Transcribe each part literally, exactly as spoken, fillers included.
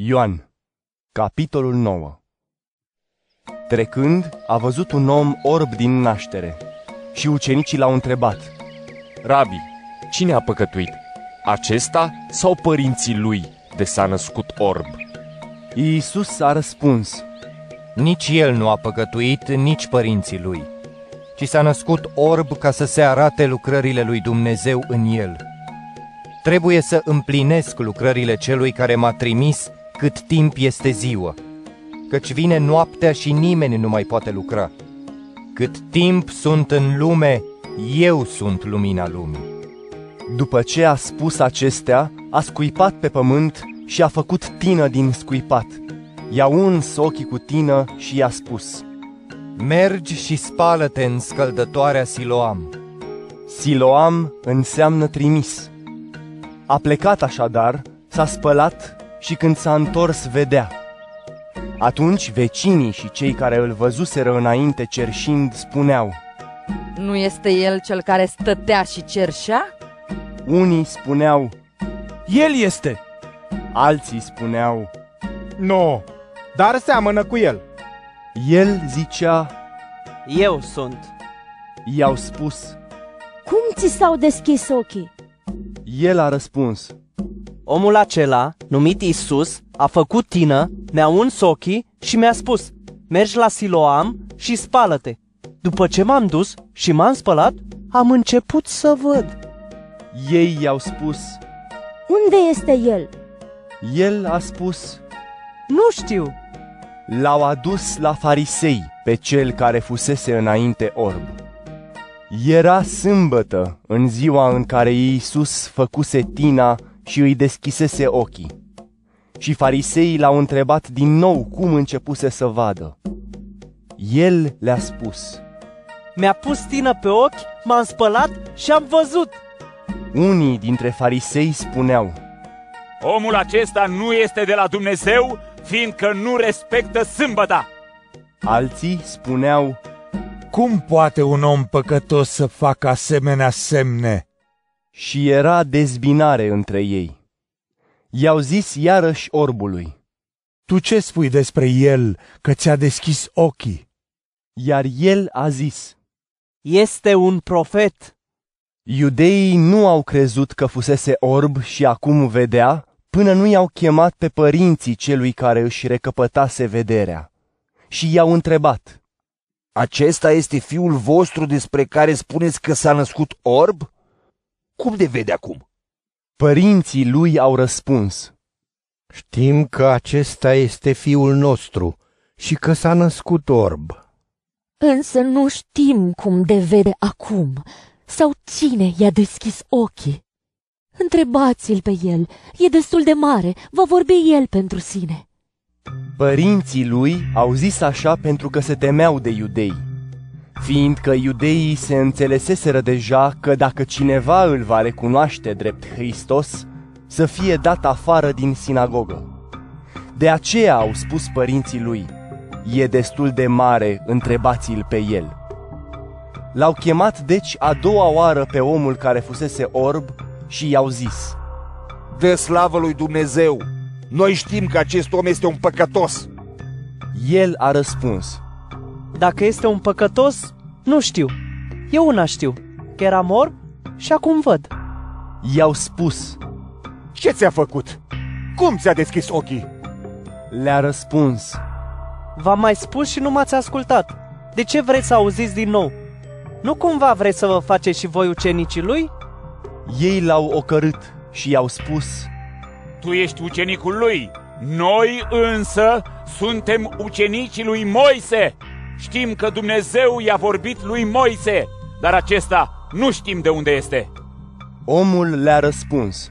Ioan, capitolul nouă. Trecând, a văzut un om orb din naștere și ucenicii l-au întrebat: Rabi, cine a păcătuit, acesta sau părinții lui, de s-a născut orb? Iisus a răspuns: Nici el nu a păcătuit, nici părinții lui, ci s-a născut orb ca să se arate lucrările lui Dumnezeu în el. Trebuie să împlinesc lucrările celui care m-a trimis cât timp este ziua, căci vine noaptea și nimeni nu mai poate lucra. Cât timp sunt în lume, eu sunt lumina lumii. După ce a spus acestea, a scuipat pe pământ și a făcut tină din scuipat. I-a uns ochii cu tină și i-a spus: Mergi și spală-te în scăldătoarea Siloam. Siloam înseamnă trimis. A plecat așadar, s-a spălat și când s-a întors vedea. Atunci vecinii și cei care îl văzuseră înainte cerșind spuneau: Nu este el cel care stătea și cerșea? Unii spuneau: El este! Alții spuneau: Nu, dar seamănă cu el. El zicea: Eu sunt. I-au spus: Cum ți s-au deschis ochii? El a răspuns: Omul acela, numit Isus, a făcut tină, mi-a uns ochii și mi-a spus: Mergi la Siloam și spală-te. După ce m-am dus și m-am spălat, am început să văd. Ei i-au spus: Unde este el? El a spus: Nu știu. L-au adus la farisei pe cel care fusese înainte orb. Era sâmbătă, în ziua în care Iisus făcuse tina și îi deschisese ochii. Și fariseii l-au întrebat din nou cum începuse să vadă. El le-a spus: Mi-a pus tină pe ochi, m-am spălat și am văzut. Unii dintre farisei spuneau: Omul acesta nu este de la Dumnezeu, fiindcă nu respectă sâmbăta. Alții spuneau: Cum poate un om păcătos să facă asemenea semne? Și era dezbinare între ei. I-au zis iarăși orbului: Tu ce spui despre el, că ți-a deschis ochii? Iar el a zis: Este un profet. Iudeii nu au crezut că fusese orb și acum vedea, până nu i-au chemat pe părinții celui care își recăpătase vederea. Și i-au întrebat: Acesta este fiul vostru despre care spuneți că s-a născut orb? Cum de vede acum? Părinții lui au răspuns: Știm că acesta este fiul nostru și că s-a născut orb. Însă nu știm cum de vede acum sau cine i-a deschis ochii. Întrebați-l pe el, e destul de mare, va vorbi el pentru sine. Părinții lui au zis așa pentru că se temeau de iudei, fiindcă iudeii se înțeleseseră deja că dacă cineva îl va recunoaște drept Hristos, să fie dat afară din sinagogă. De aceea au spus părinții lui: E destul de mare, întrebați-l pe el. L-au chemat deci a doua oară pe omul care fusese orb și i-au zis: Dă slavă lui Dumnezeu! Noi știm că acest om este un păcătos. El a răspuns: Dacă este un păcătos, nu știu. Eu una știu, că eram orb și acum văd. I-au spus: Ce ți-a făcut? Cum ți-a deschis ochii? Le-a răspuns: V-am mai spus și nu m-ați ascultat. De ce vreți să auziți din nou? Nu cumva vreți să vă faceți și voi ucenicii lui? Ei l-au ocărât și i-au spus: Tu ești ucenicul lui, noi însă suntem ucenicii lui Moise. Știm că Dumnezeu i-a vorbit lui Moise, dar acesta nu știm de unde este. Omul le-a răspuns: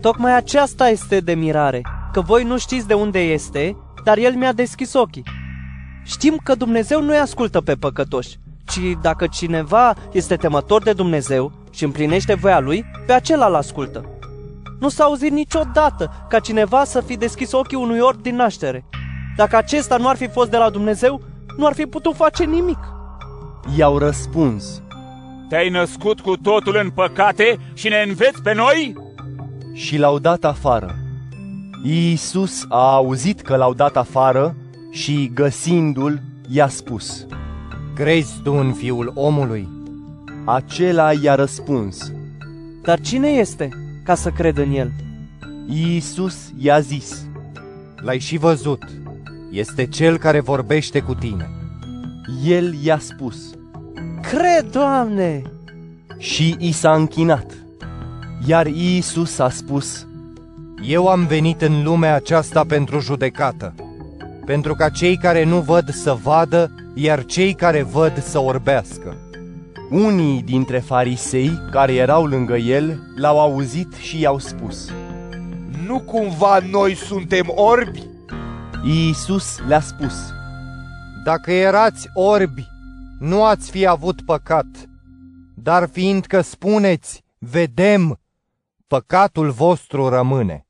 Tocmai aceasta este de mirare, că voi nu știți de unde este, dar el mi-a deschis ochii. Știm că Dumnezeu nu-i ascultă pe păcătoși, ci dacă cineva este temător de Dumnezeu și împlinește voia lui, pe acela îl ascultă. Nu s-a auzit niciodată ca cineva să fi deschis ochii unui orb din naștere. Dacă acesta nu ar fi fost de la Dumnezeu, nu ar fi putut face nimic. I-au răspuns: Te-ai născut cu totul în păcate și ne înveți pe noi? Și l-au dat afară. Iisus a auzit că l-au dat afară și, găsindu-l, i-a spus: Crezi tu în Fiul omului? Acela i-a răspuns: Dar cine este ca să cred în el? Iisus i-a zis: L-ai și văzut, este cel care vorbește cu tine. El i-a spus: Cred, Doamne! Și i s-a închinat. Iar Iisus a spus: Eu am venit în lumea aceasta pentru judecată, pentru ca cei care nu văd să vadă, iar cei care văd să orbească. Unii dintre farisei care erau lângă el l-au auzit și i-au spus: Nu cumva noi suntem orbi? Iisus le-a spus: Dacă erați orbi, nu ați fi avut păcat, dar fiindcă spuneți: Vedem, păcatul vostru rămâne.